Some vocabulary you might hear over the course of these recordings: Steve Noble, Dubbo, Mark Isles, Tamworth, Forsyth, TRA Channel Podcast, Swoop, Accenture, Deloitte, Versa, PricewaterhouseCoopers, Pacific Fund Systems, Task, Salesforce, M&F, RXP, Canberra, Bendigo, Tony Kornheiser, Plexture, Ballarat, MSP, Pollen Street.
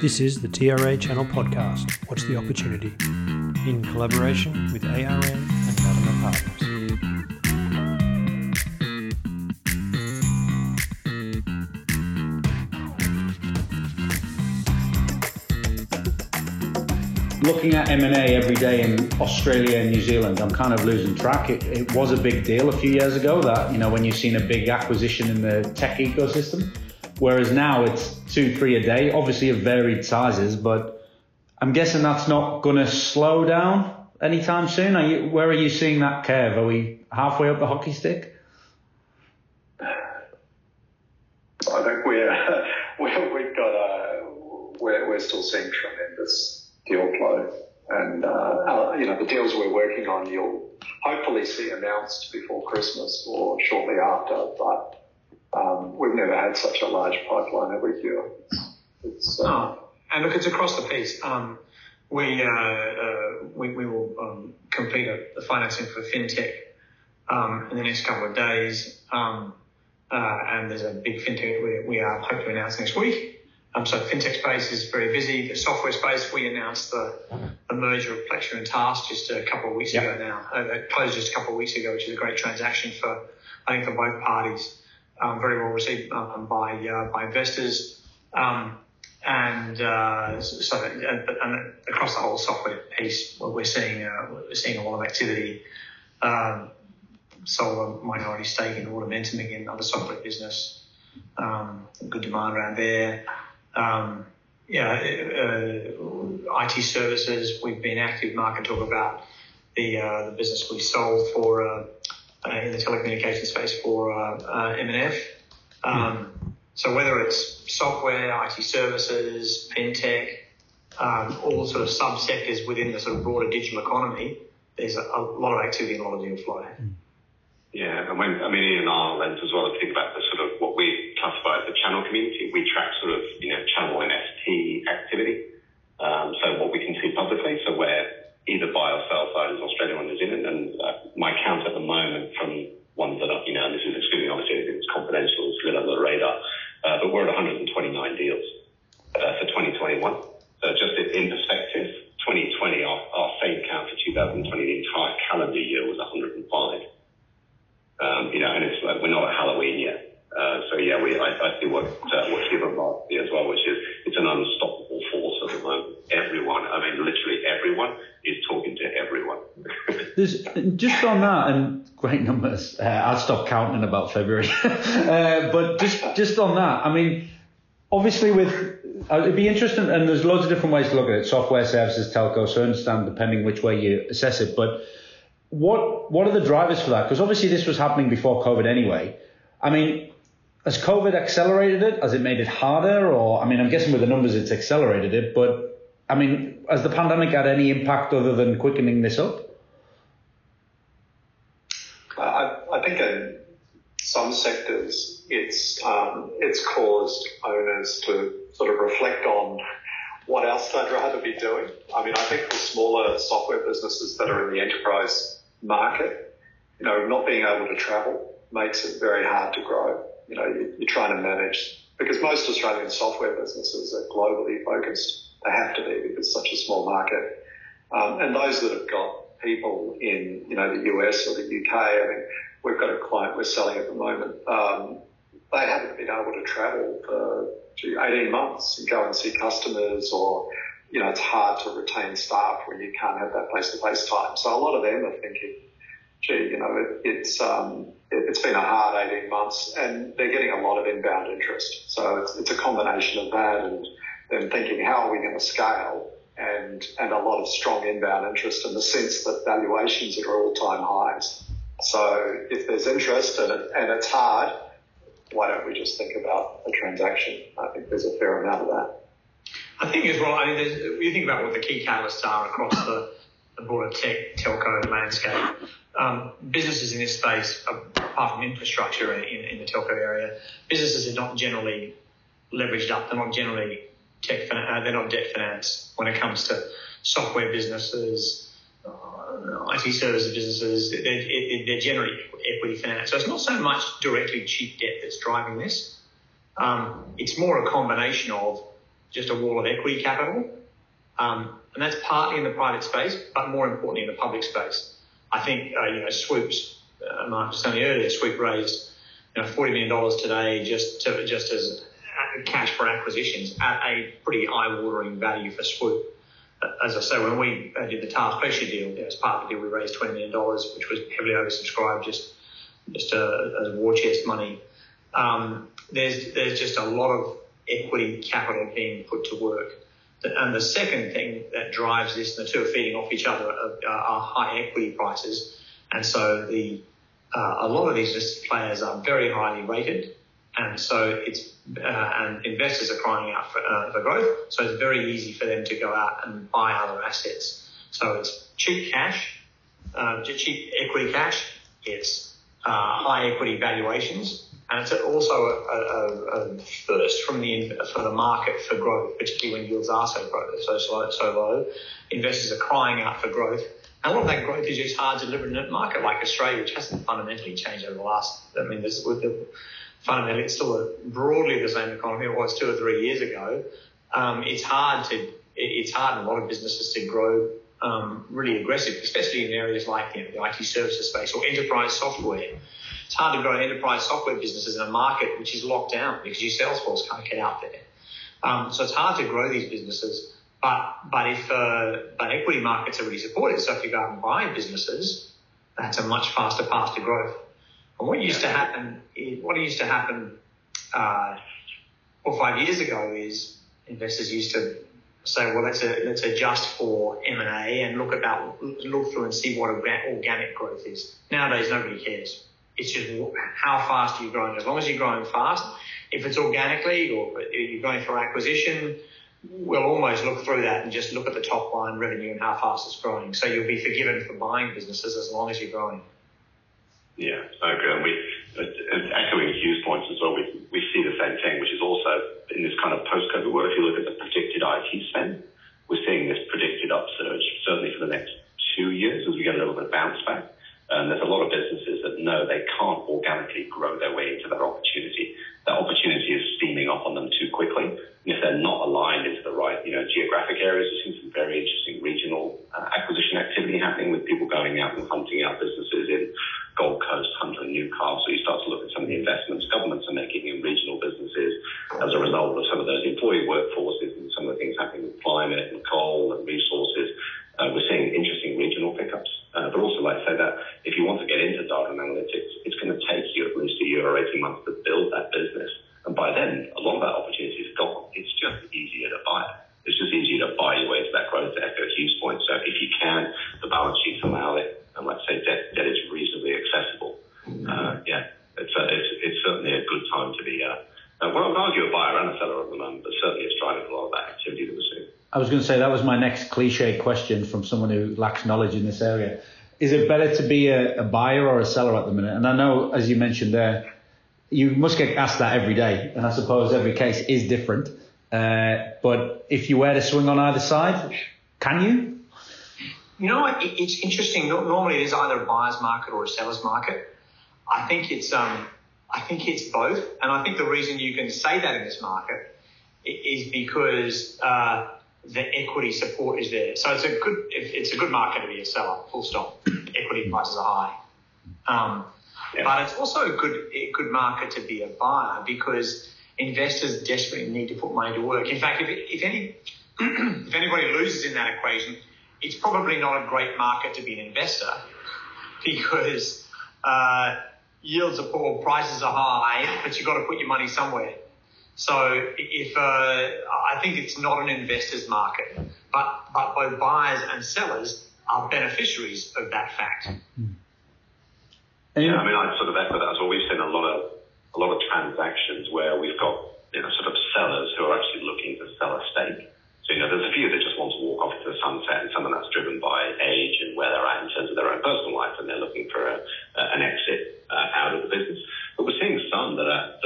This is the TRA Channel Podcast, What's the Opportunity? In collaboration with ARN and Lateral Partners. Looking at M&A every day in Australia and New Zealand, I'm kind of losing track. It was a big deal a few years ago that, you know, when you've seen a big acquisition in the tech ecosystem. Whereas now it's 2-3 a day, obviously of varied sizes, but I'm guessing that's not going to slow down anytime soon. Where are you seeing that curve? Are we halfway up the hockey stick? I think we're still seeing tremendous deal flow, and the deals we're working on you'll hopefully see announced before Christmas or shortly after, but. We've never had such a large pipeline every year. And look, it's across the piece. We will complete the financing for fintech in the next couple of days, and there's a big fintech we are hoping to announce next week. So the fintech space is very busy. The software space, we announced the merger of Plexture and Task just a couple of weeks ago now. It closed just a couple of weeks ago, which is a great transaction for, I think, for both parties. Very well received by investors, and across the whole software piece, we're seeing a lot of activity. Sold a minority stake in Automentum again, other software business. Good demand around there. IT services. We've been active. Mark can talk about the business we sold for. In the telecommunications space for M&F. So whether it's software, IT services, fintech, all sort of subsectors within the sort of broader digital economy, there's a lot of activity and a lot of deal flow. Yeah, and Ian and our lens as well, I think about the sort of what we classify as the channel community. We track sort of channel and ST activity, so what we can see publicly, so where either buy or sell side is Australia or New Zealand, and my count at the moment from ones that are, and this is excluding obviously anything that's confidential, it's lit under the radar, but we're at 129 deals for 2021. So just in perspective, 2020, our same count for 2020, the entire calendar year was 105. And it's like we're not at Halloween yet. I do what you have about as well, which is it's an unstoppable force at the moment. Everyone, literally everyone is talking to everyone. Just on that, and great numbers. I'll stop counting in about February. But just on that, obviously it'd be interesting, and there's loads of different ways to look at it: software, services, telco. So I understand depending which way you assess it, but what are the drivers for that? Because obviously this was happening before COVID anyway. Has COVID accelerated it? Has it made it harder? Or, I'm guessing with the numbers it's accelerated it, but, has the pandemic had any impact other than quickening this up? I think in some sectors it's caused owners to sort of reflect on what else they'd rather be doing. I think the smaller software businesses that are in the enterprise market, not being able to travel makes it very hard to grow. You're trying to manage, because most Australian software businesses are globally focused. They have to be because it's such a small market. And those that have got people in, the US or the UK, we've got a client we're selling at the moment. They haven't been able to travel for 18 months and go and see customers, or, it's hard to retain staff when you can't have that face-to-face time. So a lot of them are thinking, it's been a hard 18 months, and they're getting a lot of inbound interest. So it's a combination of that and them thinking, how are we going to scale? And a lot of strong inbound interest in the sense that valuations are all-time highs. So if there's interest and it's hard, why don't we just think about a transaction? I think there's a fair amount of that. I think as well, you think about what the key catalysts are across the broader tech, telco landscape. Businesses in this space, apart from infrastructure in the telco area, businesses are not generally leveraged up. They're not generally they're not debt financed when it comes to software businesses, IT services businesses. They're generally equity financed. So it's not so much directly cheap debt that's driving this. It's more a combination of just a wall of equity capital. And that's partly in the private space, but more importantly in the public space. I think, Swoop's, Mark just only earlier, Swoop raised $40 million today just as cash for acquisitions at a pretty eye-watering value for Swoop. As I say, when we did the Task Plexture deal, as part of the deal, we raised $20 million, which was heavily oversubscribed, just as war chest money. There's just a lot of equity capital being put to work. And the second thing that drives this, and the two are feeding off each other, are high equity prices. And so a lot of these listed players are very highly rated. And so and investors are crying out for growth. So it's very easy for them to go out and buy other assets. So it's cheap cash, cheap equity cash. It's high equity valuations. And it's also a thirst for the market for growth, particularly when yields are so low. Investors are crying out for growth. And a lot of that growth is just hard to deliver in a market like Australia, which hasn't fundamentally changed over the last, fundamentally it's still broadly the same economy it was 2 or 3 years ago. It's hard in a lot of businesses to grow really aggressive, especially in areas like the IT services space or enterprise software. It's hard to grow enterprise software businesses in a market which is locked down because your Salesforce can't get out there. So it's hard to grow these businesses. But equity markets are really supported. So if you go out and buy businesses, that's a much faster path to growth. And what used to happen, 4 or 5 years ago, is investors used to say, well, let's adjust for M&A and look through and see what organic growth is. Nowadays, nobody cares. It's just how fast are you growing. As long as you're growing fast, if it's organically or you're going through acquisition, we'll almost look through that and just look at the top line revenue and how fast it's growing. So you'll be forgiven for buying businesses as long as you're growing. Yeah, I agree. And echoing Hugh's points as well, we see the same thing, which is also in this kind of post-COVID world. If you look at the predicted IT spend, we're seeing this predicted upsurge, certainly for the next 2 years as we get a little bit of bounce back. And there's a lot of businesses that know they can't organically grow their way into that opportunity. That opportunity is steaming up on them too quickly. And if they're not aligned into the right, geographic areas, we've seen some very interesting regional acquisition activity happening with people going out and hunting out businesses in Gold Coast, Hunter and Newcastle. So you start to look at some of the investments governments are making in regional businesses as a result of some of those employee workforces and some of the things happening with climate and coal and resources. We're seeing interesting regional pickups. But also, like I say, that if you want to get into data and analytics, it's going to take you at least a year or 18 months to build that business. And by then, a lot of that opportunity is gone. It's just easier to buy. It's just easier to buy your way to that growth, to echo Hugh's point. So if you can, the balance sheets allow it. And let's say debt is reasonably accessible. It's certainly a good time to be, well, I would argue a buyer and a seller at the moment, but certainly it's driving a lot of that activity that we're seeing. I was going to say that was my next cliche question from someone who lacks knowledge in this area. Is it better to be a buyer or a seller at the minute? And I know, as you mentioned there, you must get asked that every day. And I suppose every case is different. But if you were to swing on either side, can you? It's interesting. Normally it is either a buyer's market or a seller's market. I think it's both. And I think the reason you can say that in this market is because, the equity support is there. So it's a good market to be a seller, full stop. Equity prices are high. But it's also a good market to be a buyer because investors desperately need to put money to work. In fact, if anybody loses in that equation, it's probably not a great market to be an investor because yields are poor, prices are high, but you've got to put your money somewhere. So if I think it's not an investor's market, but both buyers and sellers are beneficiaries of that fact. Yeah, I'd sort of echo that as well. We've seen a lot of transactions where we've got sort of sellers who are actually looking to sell a stake. So there's a few that just want to walk off to the sunset, and some of that's driven by age and where they're at in terms of their own personal life, and they're looking for an exit out of the business. But we're seeing some that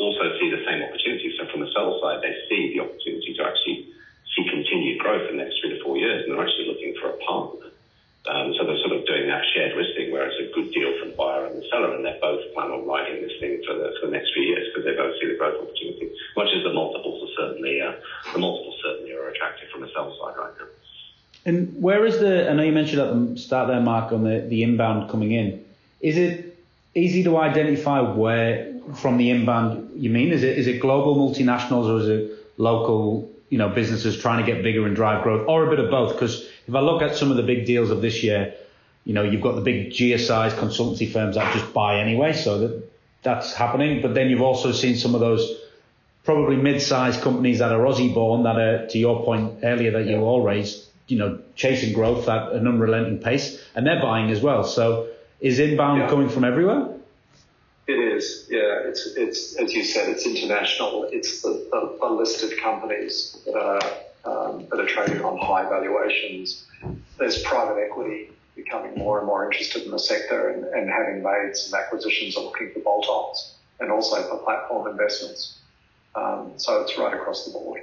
also see the same opportunity. So from the seller side, they see the opportunity to actually see continued growth in the next 3 to 4 years, and they're actually looking for a partner. So they're sort of doing that shared risk thing where it's a good deal for the buyer and the seller, and they're both planning on riding this thing for the next few years because they both see the growth opportunity, much as the multiples are certainly And where is I know you mentioned at the start there, Mark, on the inbound coming in. Is it easy to identify where from the inbound you mean? Is it global multinationals, or is it local, businesses trying to get bigger and drive growth, or a bit of both? Because if I look at some of the big deals of this year, you've got the big GSIs, consultancy firms that just buy anyway, so that's happening. But then you've also seen some of those probably mid-sized companies that are Aussie-born that are, to your point earlier that you all raised, chasing growth at an unrelenting pace, and they're buying as well. So is inbound coming from everywhere? It is, yeah. It's as you said, it's international. It's the listed companies that are trading on high valuations. There's private equity becoming more and more interested in the sector and having made some acquisitions and looking for bolt-ons and also for platform investments. So it's right across the board.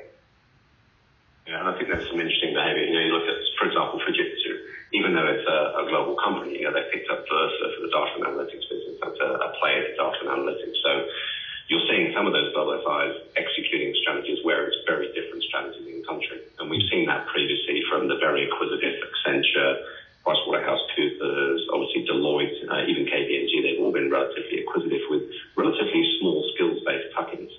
Yeah, and I think there's some interesting behaviour. You look at, for example, Fujitsu. Even though it's a global company, they picked up Versa for the data and analytics business. That's a play in data and analytics. So you're seeing some of those WSIs executing strategies where it's very different strategies in the country. And we've seen that previously from the very acquisitive Accenture, PricewaterhouseCoopers, obviously Deloitte, even KPMG. They've all been relatively acquisitive with relatively small skills-based tuck-ins.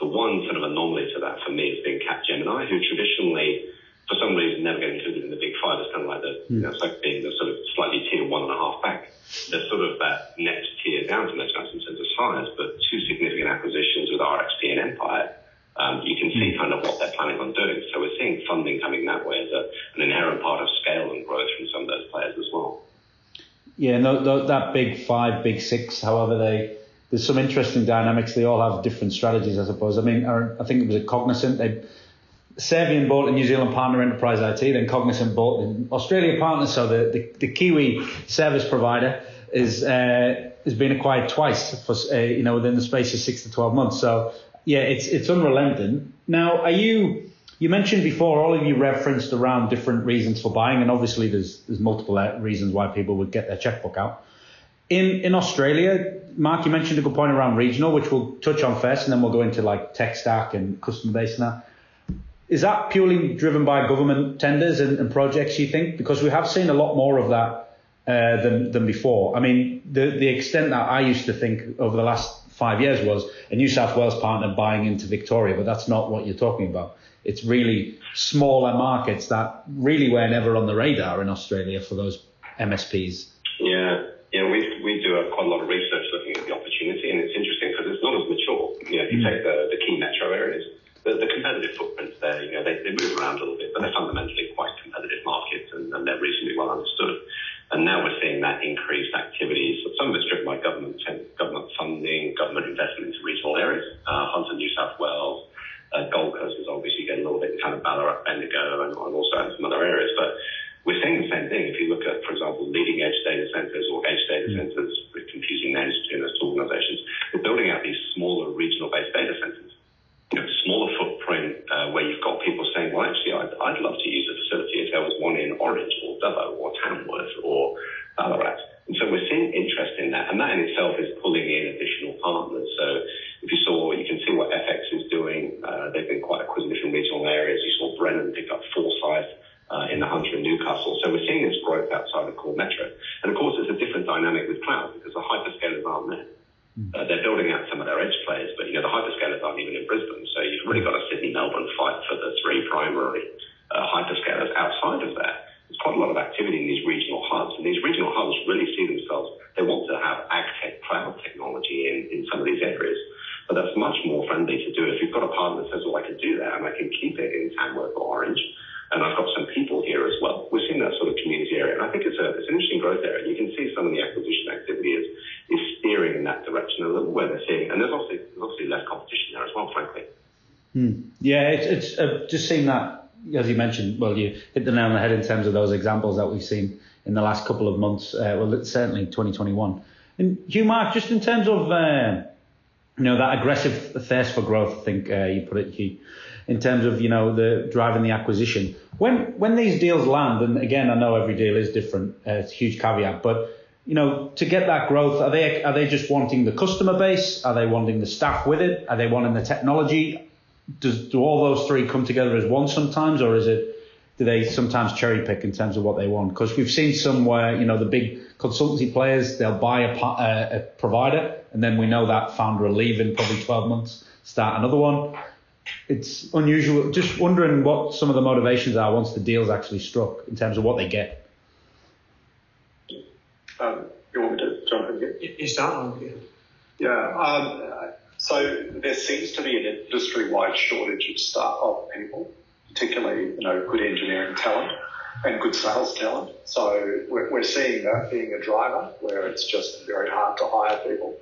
The one sort of anomaly to that for me has been Capgemini, who traditionally, for some reason, never get included in the big five. It's kind of like it's like being the sort of slightly tier 1.5 back. They're sort of that next tier down to those guys in terms of size, but two significant acquisitions with RXP and Empire. You can see kind of what they're planning on doing. So we're seeing funding coming that way as an inherent part of scale and growth from some of those players as well. Yeah, no, that big five, big six, however there's some interesting dynamics. They all have different strategies, I suppose. I mean, I think it was a Cognizant. Servian bought a New Zealand partner, Enterprise IT, then Cognizant bought an Australia partner. So the Kiwi service provider has been acquired twice for, within the space of 6 to 12 months. So yeah, it's unrelenting. Now, you mentioned before, all of you referenced around different reasons for buying, and obviously there's multiple reasons why people would get their checkbook out. In Australia, Mark, you mentioned a good point around regional, which we'll touch on first, and then we'll go into like tech stack and customer base and that. Is that purely driven by government tenders and projects, you think? Because we have seen a lot more of that than before. I mean, the extent that I used to think over the last 5 years was a New South Wales partner buying into Victoria, but that's not what you're talking about. It's really smaller markets that really were never on the radar in Australia for those MSPs. Yeah, we do quite a lot of research looking at the opportunity, and it's interesting because it's not as mature. If you take the key metro areas, the competitive footprints there, they move around a little bit, but they're fundamentally quite competitive markets, and they're reasonably well understood. And now we're seeing that increased activity. So some of it's driven by government funding, government investment into regional areas. Hunter, New South Wales, Gold Coast is obviously getting a little bit in kind of Ballarat, Bendigo, and also in some other areas. But we're seeing the same thing. If you look at, for example, leading edge data centers or edge data centers, with confusing names between those two organizations, they're building out these smaller regional-based data centers. Smaller footprint where you've got people saying, well, actually, I'd love to use a facility if there was one in Orange or Dubbo or Tamworth or Ballarat. And so we're seeing interest in that. And that in itself is pulling in additional partners. So if you can see what FX is doing. They've been quite acquisitive in regional areas. You saw Brennan pick up Forsyth in the Hunter and Newcastle. So we're seeing this growth outside of core metro. And of course, it's a different dynamic with cloud because the hyperscalers aren't there. They're building out some of their edge players, but the hyperscalers aren't even in Brisbane, so you've really got a Sydney, Melbourne fight for the three primary hyperscalers. Outside of that, there's quite a lot of activity in these regional hubs, and these regional hubs really see themselves, they want to have agtech cloud technology in some of these areas, but that's much more friendly to do if you've got a partner that says, well, I can do that and I can keep it in Tamworth or Orange, and I've got some people here as well. We're seeing that sort of community area, and I think it's an interesting growth area. You can see some of the acquisition activity is steering in that direction a little where they're seeing, and there's obviously less competition there as well, frankly. Yeah, it's just seeing that, as you mentioned, well, you hit the nail on the head in terms of those examples that we've seen in the last couple of months, well, certainly 2021. And Hugh, Mark, just in terms of, that aggressive thirst for growth, I think you put it, Hugh, in terms of, the driving the acquisition. When these deals land, and again, I know every deal is different, it's a huge caveat, but, to get that growth, are they just wanting the customer base? Are they wanting the staff with it? Are they wanting the technology? Do all those three come together as one sometimes, or is it do they sometimes cherry pick in terms of what they want? Because we've seen some where, you know, the big consultancy players, they'll buy a provider, and then we know that founder will leave in probably 12 months, start another one. It's unusual. Just wondering what some of the motivations are once the deal's actually struck in terms of what they get. You want me to jump in again? You start. So there seems to be an industry-wide shortage of startup people, particularly, you know, good engineering talent and good sales talent. So we're seeing that being a driver where it's just very hard to hire people.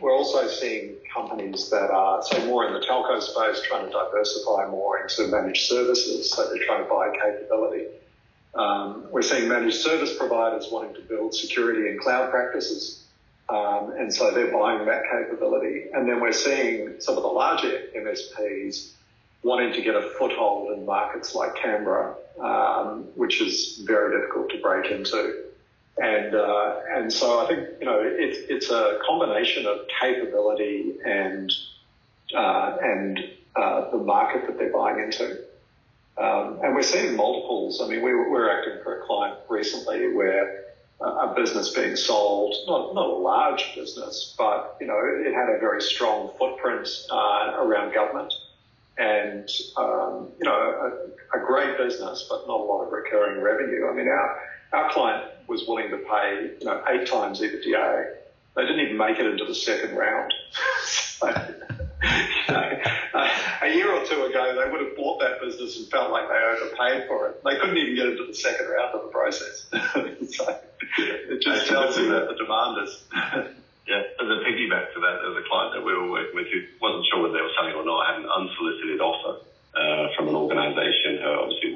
We're also seeing companies that are, say, more in the telco space, trying to diversify more into managed services, so they're trying to buy capability. We're seeing managed service providers wanting to build security and cloud practices, and so they're buying that capability. And then we're seeing some of the larger MSPs wanting to get a foothold in markets like Canberra, which is very difficult to break into. And so I think, you know, it's a combination of capability and the market that they're buying into. And we're seeing multiples. I mean, we're acting for a client recently where a business being sold, not a large business, but, you know, it had a very strong footprint around government and, you know, a great business, but not a lot of recurring revenue. I mean, our client was willing to pay, you know, 8 times EBITDA. They didn't even make it into the second round. So, you know, a year or two ago, they would have bought that business and felt like they overpaid for it. They couldn't even get into the second round of the process. So it just tells you that the demand is. Yeah, as a piggyback to that, there was a client that we were working with who wasn't sure whether they were selling or not, had an unsolicited offer from an organisation who obviously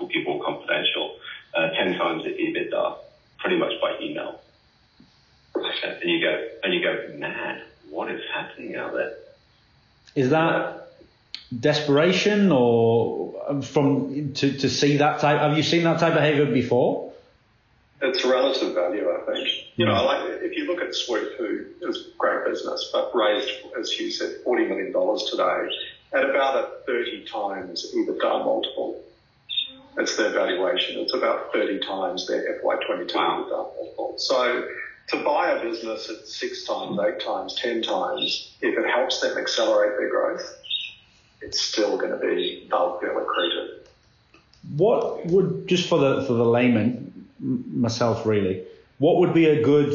will keep all confidential. 10 times the EBITDA, pretty much by email. And you go, man, what is happening out there? Is that desperation or from to see that type? Have you seen that type of behaviour before? It's relative value, I think. You know, like if you look at Swoop, who is a great business, but raised, as Hugh said, $40 million today at about a 30 times EBITDA multiple. That's their valuation. It's about 30 times their FY22 multiple. So to buy a business at 6 times, 8 times, 10 times, if it helps them accelerate their growth, it's still going to be accretive. What would, just for the layman, myself really, what would be a good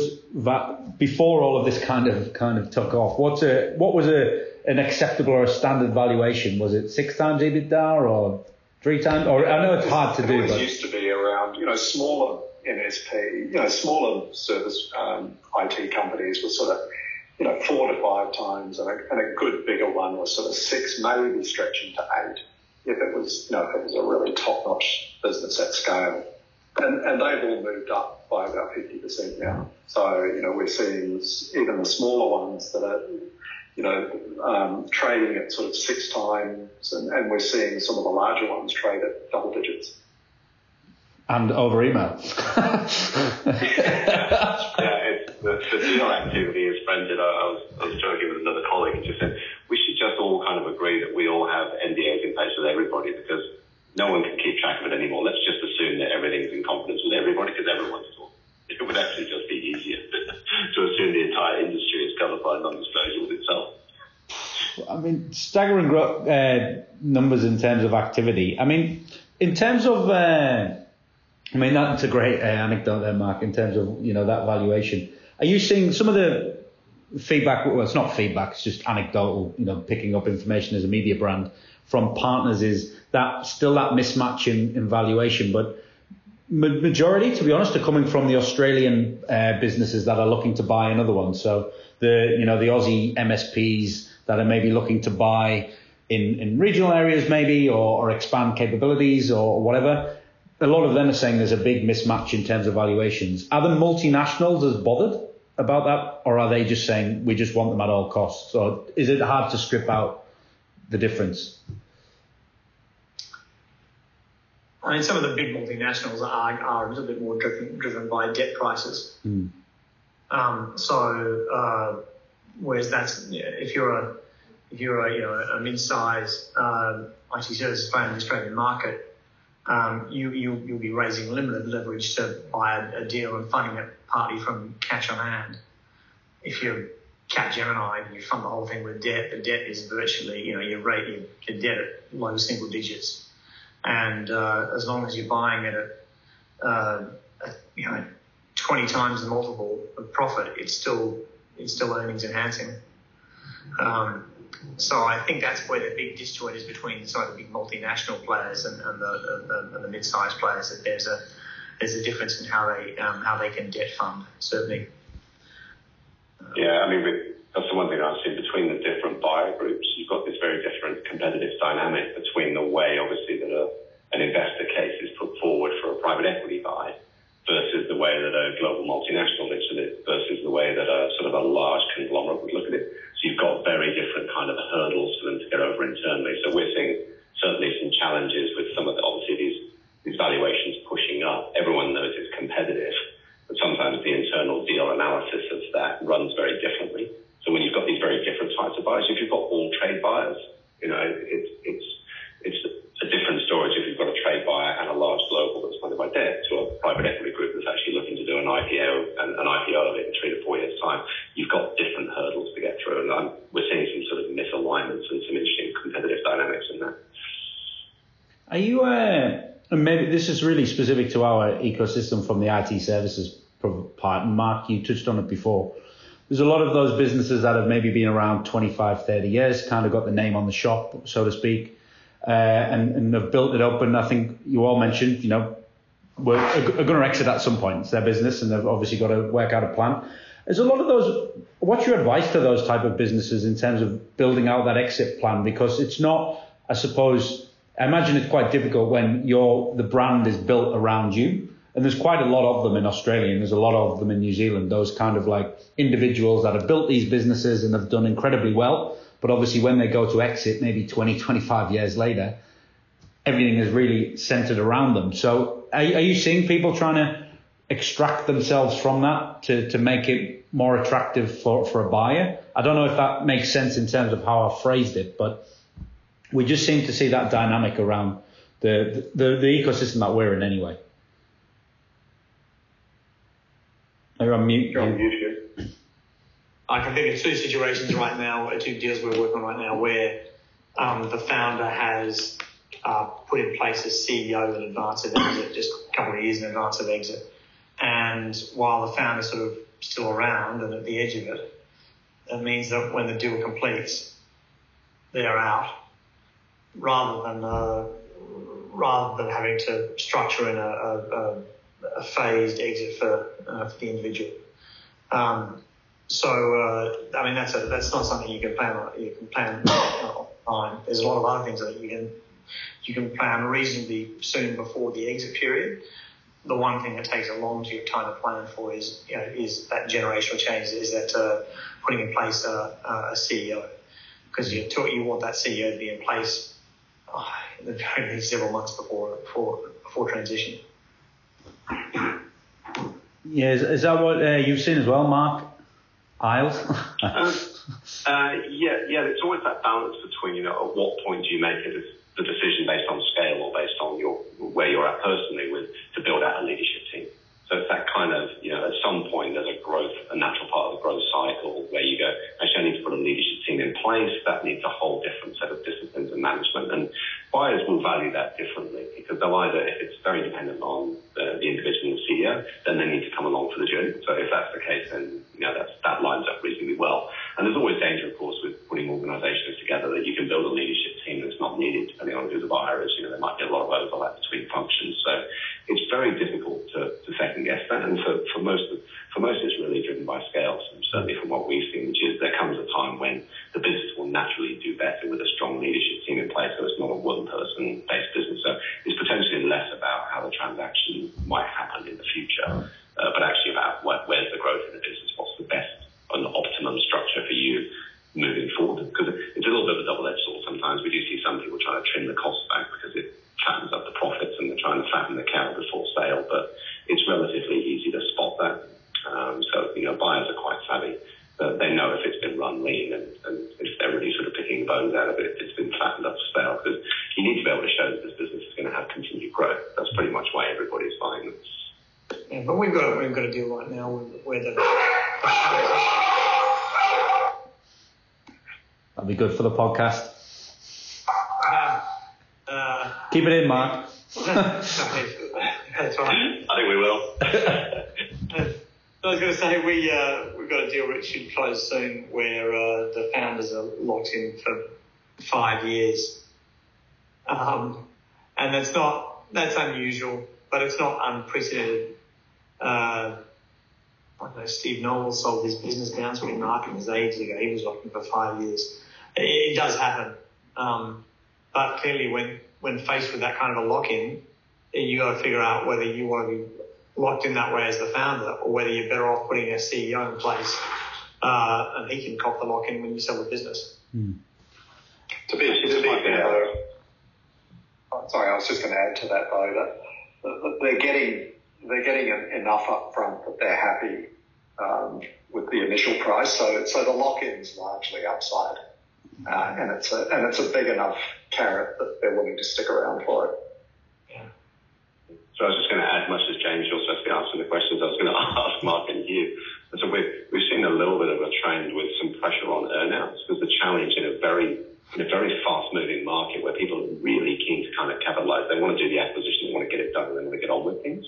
before all of this kind of took off? What was an acceptable or a standard valuation? Was it 6 times EBITDA or 3 times, or I know it's hard to do. It used to be around, you know, smaller MSP, you know, smaller service IT companies were sort of, you know, 4 to 5 times, and a good bigger one was sort of 6, maybe stretching to 8, if it was, you know, if it was a really top-notch business at scale. And they've all moved up by about 50% now. So, you know, we're seeing even the smaller ones that are, you know, trading at sort of 6 times, and we're seeing some of the larger ones trade at double digits. And over email. The deal activity is friendly. I was joking with another colleague and just said, we should just all kind of agree that we all have NDAs in place with everybody because no one can keep track of it anymore. Let's just assume that everything's in confidence with everybody because everyone's talking. It would actually just be easier to assume the entire industry is covered by non-disclosure with itself. I mean, staggering numbers in terms of activity. I mean, in terms of, that's a great anecdote there, Mark, in terms of, you know, that valuation. Are you seeing some of the feedback, well, it's not feedback, it's just anecdotal, you know, picking up information as a media brand from partners is that still that mismatch in valuation, but majority, to be honest, are coming from the Australian businesses that are looking to buy another one. So the, you know, the Aussie MSPs that are maybe looking to buy in regional areas maybe or expand capabilities or whatever, a lot of them are saying there's a big mismatch in terms of valuations. Are the multinationals as bothered about that, or are they just saying we just want them at all costs? Or is it hard to strip out the difference? I mean, some of the big multinationals are a little bit more driven by debt prices. Mm. Whereas that's, if you're if you're a mid-size IT services player in the Australian market, you'll be raising limited leverage to buy a deal and funding it partly from cash on hand. If you're Capgemini and you fund the whole thing with debt, the debt is virtually, you rate your debt at low single digits. And as long as you're buying it at 20 times the multiple of profit, it's still earnings enhancing. So I think that's where the big disjoint is between sort of big multinational players and the mid-sized players. That there's a difference in how they can debt fund, certainly. Yeah, I mean, that's the one thing I've seen between the different buyer groups. You've got this very different competitive dynamic between the way, obviously, that an investor case is put forward for a private equity buy versus the way that a global multinational looks at it versus the way that a sort of a large conglomerate would look at it. So you've got very different kind of hurdles for them to get over internally. So we're seeing certainly some challenges with some of the, obviously, these valuations pushing up. Everyone knows it's competitive, but sometimes the internal deal analysis of that runs very differently. So when you've got these very different types of buyers, if you've got all trade buyers, it's a different story if you've got a trade buyer and a large global that's funded by debt to a private equity group that's actually looking to do an IPO and an IPO of it in 3 to 4 years' time. You've got different hurdles to get through, and we're seeing some sort of misalignments and some interesting competitive dynamics in that. Are you and maybe this is really specific to our ecosystem from the IT services part. Mark, you touched on it before. There's a lot of those businesses that have maybe been around 25, 30 years, kind of got the name on the shop, so to speak, and have built it up. And I think you all mentioned, are going to exit at some point. It's their business, and they've obviously got to work out a plan. There's a lot of those. What's your advice to those type of businesses in terms of building out that exit plan? Because it's not, I suppose, I imagine it's quite difficult when the brand is built around you. And there's quite a lot of them in Australia, and there's a lot of them in New Zealand, those kind of like individuals that have built these businesses and have done incredibly well. But obviously when they go to exit, maybe 20, 25 years later, everything is really centered around them. So are you seeing people trying to extract themselves from that to make it more attractive for a buyer? I don't know if that makes sense in terms of how I phrased it, but we just seem to see that dynamic around the ecosystem that we're in anyway. Are you on mute? You're on mute, yeah. I can think of two situations right now, or two deals we're working on right now, where the founder has put in place a CEO in advance of exit, just a couple of years in advance of exit. And while the founder's sort of still around and at the edge of it, that means that when the deal completes, they're out. Rather than having to structure in a phased exit for the individual. That's not something you can plan. You can plan on time. There's a lot of other things that you can plan reasonably soon before the exit period. The one thing that takes a long time to plan for is that generational change. Is that putting in place a CEO, because you want that CEO to be in place in the very least several months before transition. Yeah, is that what you've seen as well, Mark Isles? Yeah. It's always that balance between at what point do you make it as the decision based on scale or based on where you're at personally to build out a leadership team. So it's that kind of at some point there's a natural part of the growth cycle where you go, actually I need to put a leadership team in place that needs a whole different set of disciplines and management, and buyers will value that differently because they'll either, if it's very dependent on the individual and the CEO, then they need to come along for the journey. So if that's the case, then that lines up reasonably well. And there's always danger, of course, with putting organisations together that you can build a leadership team that's not needed depending on who the buyer is. There might be a lot of overlap between functions, so it's very difficult to second guess that. And for most, it's really driven by scale. So certainly from what we've seen, which is there comes a time when the business will naturally do better with a strong leadership team in place. So it's not a one-person based business. So it's potentially less about how the transaction might happen in the future, but actually about where's the growth in the business, what's the best and optimum structure for you moving forward. Because it's a little bit of a double-edged sword. Sometimes we do see some people trying to trim the costs back because it fattens up the profits and they're trying to fatten the cow before sale, but it's relatively easy to spot that. Buyers are quite savvy. They know if it's been run lean and if they're really sort of picking bones out of it. It's been flattened up to scale because you need to be able to show that this business is going to have continued growth. That's pretty much why everybody's buying this. Yeah, but we've got a deal right now where that'd be good for the podcast. Keep it in, Mark. That's right. I think we will. I was going to say we've got a deal which should close soon, where the founders are locked in for 5 years, and that's unusual, but it's not unprecedented. I know Steve Noble sold his business down to him marketing his ages ago. He was locked in for 5 years. It does happen, but clearly when faced with that kind of a lock-in, you got to figure out whether you want to be locked in that way as the founder, or whether you're better off putting a CEO in place and he can cop the lock-in when you sell the business. Mm. Sorry, I was just going to add to that though that they're getting enough up front that they're happy with the initial price. So the lock-in's largely upside, and it's a big enough carrot that they're willing to stick around for it. So I was just going to add, much as James also been answering the questions, I was going to ask Mark and Hugh. And so we've seen a little bit of a trend with some pressure on earnouts, because the challenge in a very fast-moving market where people are really keen to kind of capitalize. They want to do the acquisition, they want to get it done, and they want to get on with things.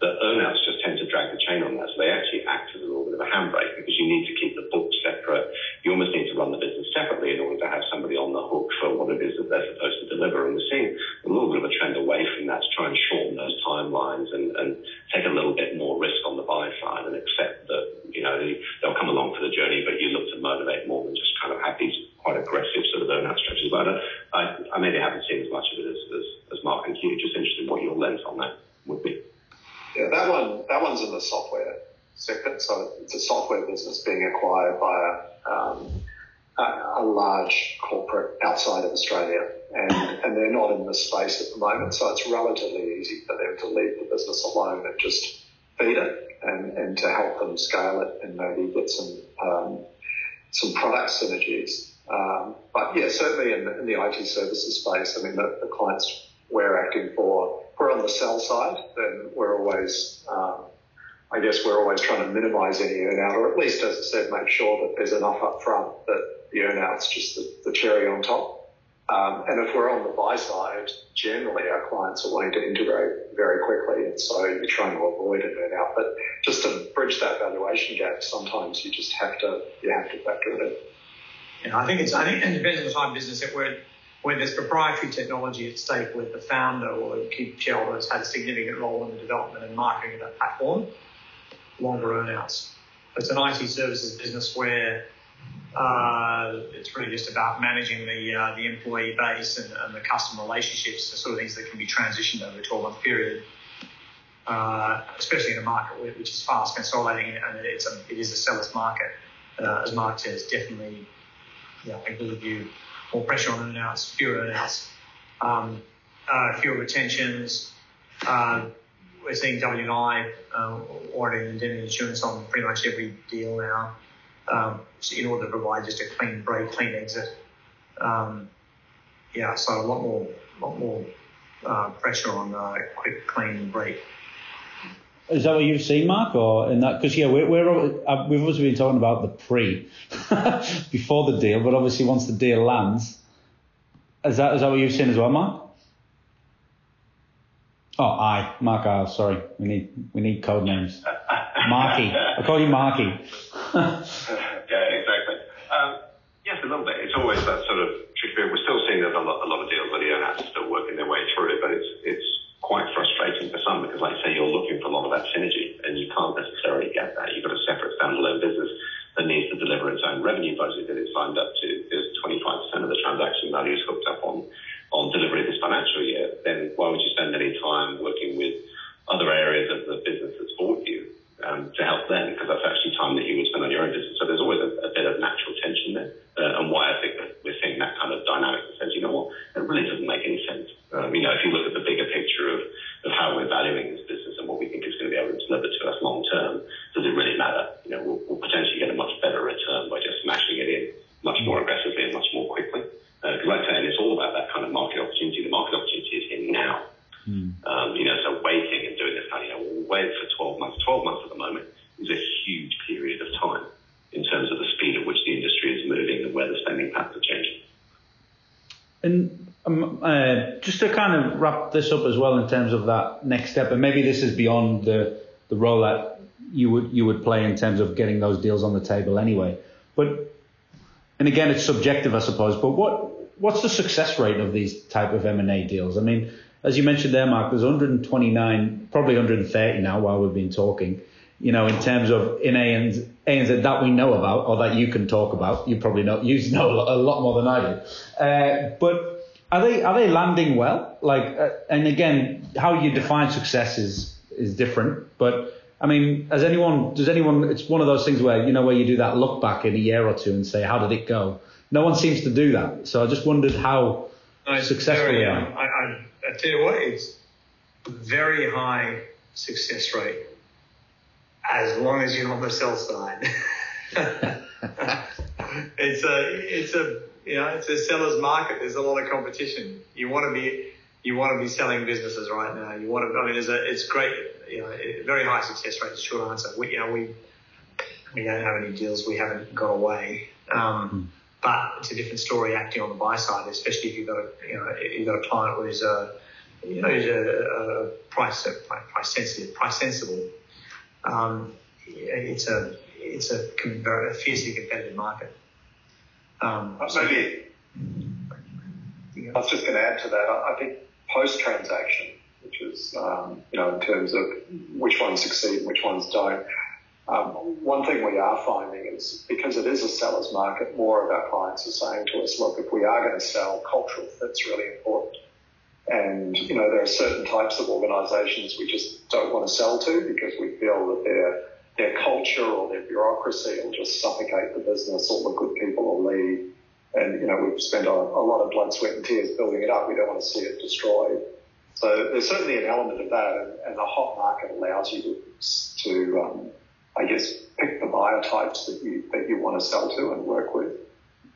The earnouts just tend to drag the chain on that, so they actually act as a little bit of a handbrake, because you need to keep the books separate. You almost need to run the business separately in order to have somebody on the hook for what it is that they're supposed to deliver. And we're seeing a little bit of a trend away from that to try and shorten those timelines and take a little bit more risk on the buy side, and accept that, you know, they'll come along for the journey, but you look to motivate more than just kind of have these quite aggressive sort of earnout strategies. But I maybe haven't seen as much of it as Mark and Hugh. Just interested in what your lens on that would be. Yeah, that one's in the software sector, so it's a software business being acquired by a large corporate outside of Australia, and they're not in this space at the moment, so it's relatively easy for them to leave the business alone and just feed it, and to help them scale it and maybe get some product synergies. But yeah, certainly in the IT services space, I mean, the clients we're acting for, we're on the sell side, then we're always trying to minimise any earnout, or at least, as I said, make sure that there's enough up front that the earnout's just the cherry on top. And if we're on the buy side, generally our clients are wanting to integrate very quickly, and so you're trying to avoid an earnout. But just to bridge that valuation gap, sometimes you just have to factor it in. And I think it depends on the type of business that we're in. Where there's proprietary technology at stake with the founder or key shareholders had a significant role in the development and marketing of that platform, longer earnouts. It's an IT services business where it's really just about managing the employee base and the customer relationships, the sort of things that can be transitioned over a 12-month period, especially in a market which is fast consolidating, and it is a seller's market. As Mark says, definitely, yeah, I agree with you. More pressure on earnouts, fewer earnouts, fewer retentions. We're seeing W&I or an indemnity insurance on pretty much every deal now, in order to provide just a clean break, clean exit. So a lot more pressure on quick, clean break. Is that what you've seen, Mark, or in that? Because yeah, we've always been talking about the pre, before the deal, but obviously once the deal lands, is that what you've seen as well, Mark? Oh, Mark. Oh, sorry, we need code names. Marky, I call you Marky. Yeah, exactly. Yes, a little bit. It's always that sort of tricky. We're still seeing that a lot of deals where the earnouts are still working their way through, but it's quite frustrating for some, because like I say, you're looking for a lot of that synergy and you can't necessarily get that. You've got a separate standalone business that needs to deliver its own revenue budget that it's signed up to. There's 25% of the transaction value is hooked up on delivery this financial year. Then why would you spend any time working with other areas of the business that's bought you to help them? Because that's actually time that you would spend on your own business. So there's always a bit of natural tension there, and why I think that we're seeing that kind of dynamic that says, you know what, it really doesn't make any sense. You know, if you look at the bigger picture of how we're valuing this business and what we think is going to be able to deliver to us long term, does it really matter? You know, we'll potentially get a much better return by just smashing it in much more aggressively and much more quickly. spending patterns are changing. And just to kind of wrap this up as well in terms of that next step, and maybe this is beyond the role that you would play in terms of getting those deals on the table anyway. But, and again, it's subjective, I suppose, but what's the success rate of these type of M&A deals? I mean, as you mentioned there, Mark, there's 129, probably 130 now while we've been talking, you know, in terms of in ANZ that we know about or that you can talk about. You probably know, you know a lot more than I do. But are they landing well? Like, and again, how you define success is different. But I mean, does anyone, it's one of those things where, you know, where you do that look back in a year or two and say, how did it go? No one seems to do that. So I just wondered how successful you are. I tell you what, it's a very high success rate as long as you're on the sell side. It's a seller's market. There's a lot of competition. You want to be selling businesses right now. It's great. You know, very high success rate is the short answer. We don't have any deals. We haven't got away. But it's a different story acting on the buy side, especially if you've got a client who's a price sensitive, price sensible. It's a fiercely competitive market. I was just going to add to that. I think post transaction, which is in terms of which ones succeed and which ones don't. One thing we are finding is, because it is a seller's market, more of our clients are saying to us, look, if we are going to sell, cultural fit's really important. And, you know, there are certain types of organisations we just don't want to sell to because we feel that their culture or their bureaucracy will just suffocate the business, all the good people will leave. And, you know, we've spent a lot of blood, sweat and tears building it up. We don't want to see it destroyed. So there's certainly an element of that, and the hot market allows you to pick the buyer types that you want to sell to and work with.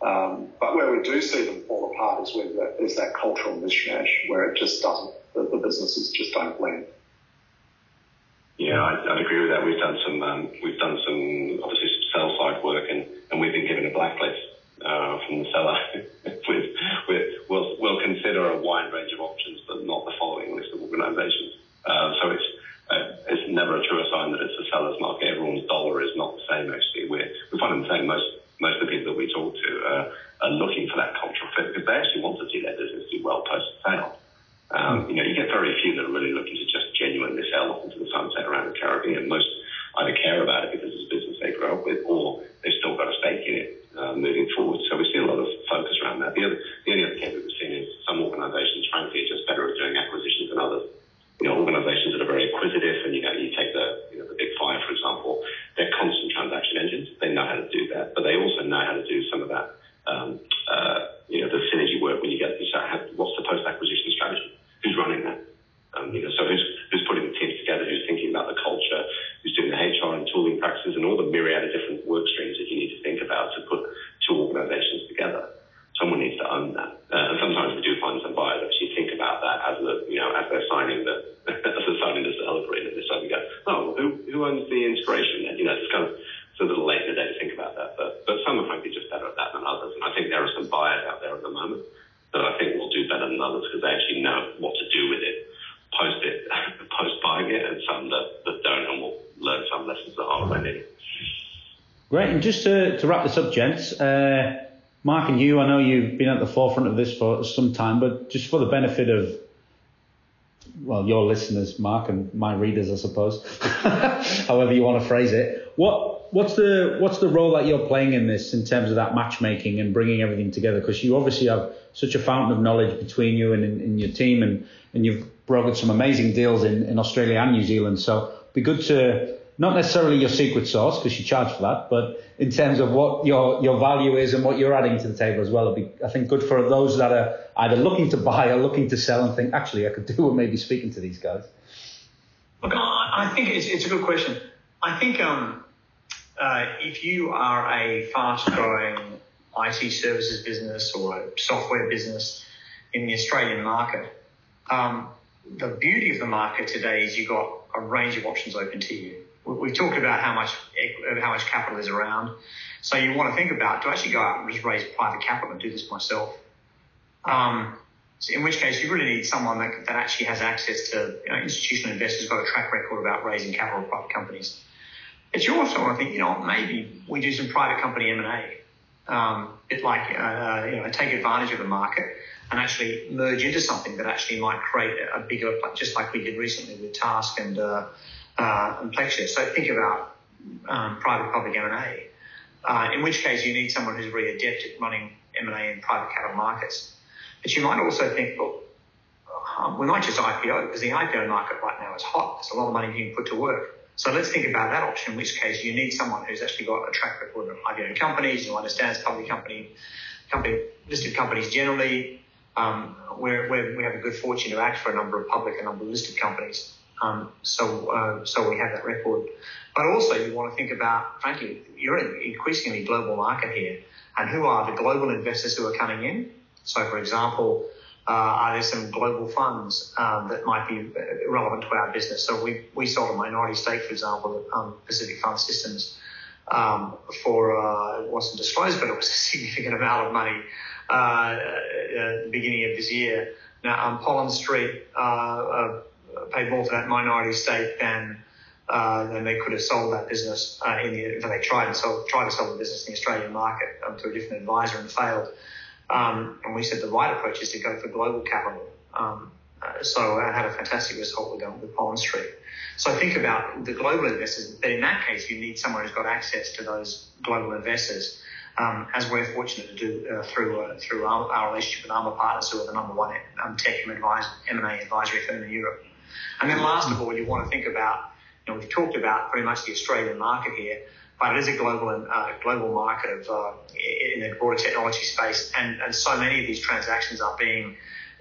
But where we do see them fall apart is where there's that cultural mismatch where it just doesn't, the businesses just don't blend. Yeah, I'd agree with that. We've done some obviously sell side work, and we've been given a blacklist from the seller with we'll consider a wide range of options, but not the following list of organisations. So it's never a truer sign that it's a seller's market. Everyone's dollar is not the same, actually. We're finding the same. Most of the people that we talk to are looking for that cultural fit because they actually want to see their business do well post-sale. You get very few that are really looking to just genuinely sell off into the sunset around the Caribbean. Most either care about it because it's a business they grew up with, or they've still got a stake in it moving forward. So we see a lot of focus around that. The only other thing that we've seen is some organisations, frankly, are just better at doing acquisitions than others. You know, organisations that are very acquisitive, and you take the Big Five, for example, they're constant transaction engines. They know how to do that, but they also know how to do some of that, the synergy work when you get what's the post-acquisition strategy? Who's running that? So who's putting the teams together? Who's thinking about the culture? Who's doing the HR and tooling practices and all the myriad of different work streams that you need to think about to put two organisations together? Someone needs to own that. And sometimes we do find some buyers actually think about that as they're signing the sale agreement. They suddenly go, oh, who owns the integration? And, it's kind of, it's a little late in the day to think about that. But some are frankly just better at that than others. And I think there are some buyers out there at the moment that I think will do better than others because they actually know what to do with it, post buying it, and some that don't, and will learn some lessons that are already. Great. And just to wrap this up, gents, Mark and you, I know you've been at the forefront of this for some time, but just for the benefit of, well, your listeners, Mark, and my readers, I suppose, however you want to phrase it, what's the role that you're playing in this in terms of that matchmaking and bringing everything together? Because you obviously have such a fountain of knowledge between you and in your team, and you've brokered some amazing deals in Australia and New Zealand. So it'd be good to... not necessarily your secret sauce, because you charge for that, but in terms of what your value is and what you're adding to the table as well, it'd be, I think, good for those that are either looking to buy or looking to sell and think, actually, I could do with maybe speaking to these guys. Look, I think it's a good question. I think if you are a fast-growing IT services business or a software business in the Australian market, the beauty of the market today is you've got a range of options open to you. We've talked about how much capital is around. So you want to think about, do I actually go out and just raise private capital and do this myself? So in which case you really need someone that actually has access to, institutional investors, got a track record about raising capital in private companies. But you also want to think, maybe we do some private company M&A, take advantage of the market and actually merge into something that actually might create a bigger, just like we did recently with Task and Plexture. So think about private-public M&A, in which case you need someone who's really adept at running M&A in private capital markets. But you might also think, we might just IPO, because the IPO market right now is hot. There's a lot of money being put to work. So let's think about that option, in which case you need someone who's actually got a track record of IPO companies, who understands public company listed companies generally. Where we have a good fortune to act for a number of public and number of listed companies. So we have that record. But also you want to think about, frankly, you're in an increasingly global market here, and who are the global investors who are coming in? So, for example, are there some global funds that might be relevant to our business? So we sold a minority stake, for example, at Pacific Fund Systems for, it wasn't disclosed, but it was a significant amount of money at the beginning of this year. Now, Pollen Street paid more for that minority stake than they could have sold that business they tried to sell the business in the Australian market to a different advisor and failed. And we said the right approach is to go for global capital. So I had a fantastic result with Pollen Street. So think about the global investors, but in that case, you need someone who's got access to those global investors, as we're fortunate to do through our relationship with ARMA Partners, who are the number one tech M&A advisory firm in Europe. And then last of all, you want to think about, we've talked about pretty much the Australian market here, but it is a global market in the broader technology space, and so many of these transactions are being,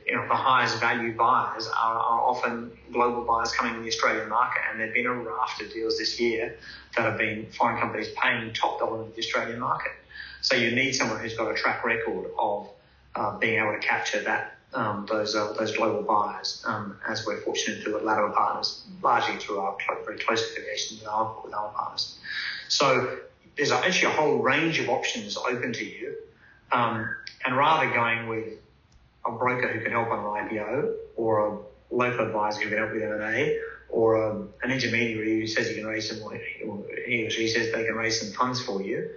the highest value buyers are often global buyers coming in the Australian market, and there've been a raft of deals this year that have been foreign companies paying top dollar in the Australian market. So you need someone who's got a track record of being able to capture that those global buyers, as we're fortunate to do at Lateral Partners, largely through our very close affiliation with our partners. So there's actually a whole range of options open to you, and rather going with a broker who can help on an IPO, or a local advisor who can help with M&A, or an intermediary who says he or she says they can raise some funds for you.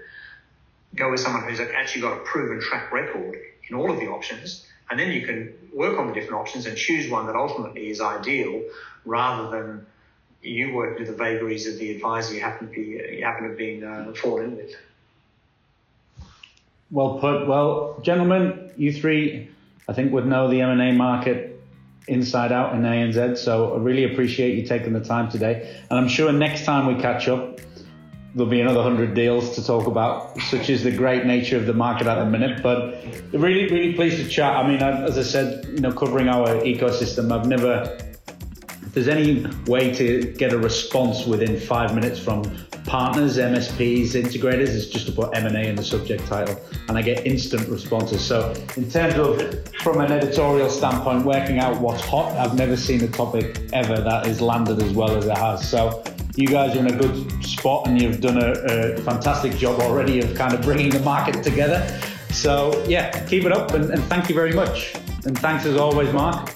Go with someone who's actually got a proven track record in all of the options, and then you can work on the different options and choose one that ultimately is ideal, rather than you work with the vagaries of the advisor you happen to have been fallen in with. Well put. Well, gentlemen, you three, I think, would know the M&A market inside out in ANZ, so I really appreciate you taking the time today. And I'm sure next time we catch up, there'll be another 100 deals to talk about, such is the great nature of the market at the minute. But really, really pleased to chat. I mean, as I said, covering our ecosystem, if there's any way to get a response within 5 minutes from partners, MSPs, integrators, it's just to put M&A in the subject title, and I get instant responses. So in terms of, from an editorial standpoint, working out what's hot, I've never seen a topic ever that has landed as well as it has. So you guys are in a good spot, and you've done a fantastic job already of kind of bringing the market together. So yeah, keep it up, and thank you very much. And thanks as always, Mark.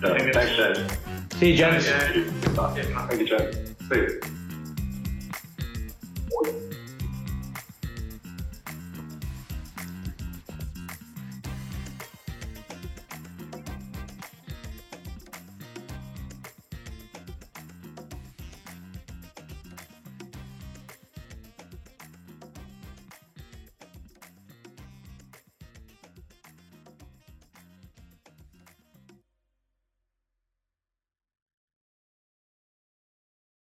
Thanks, James. See you, James. Thank you, James. See you.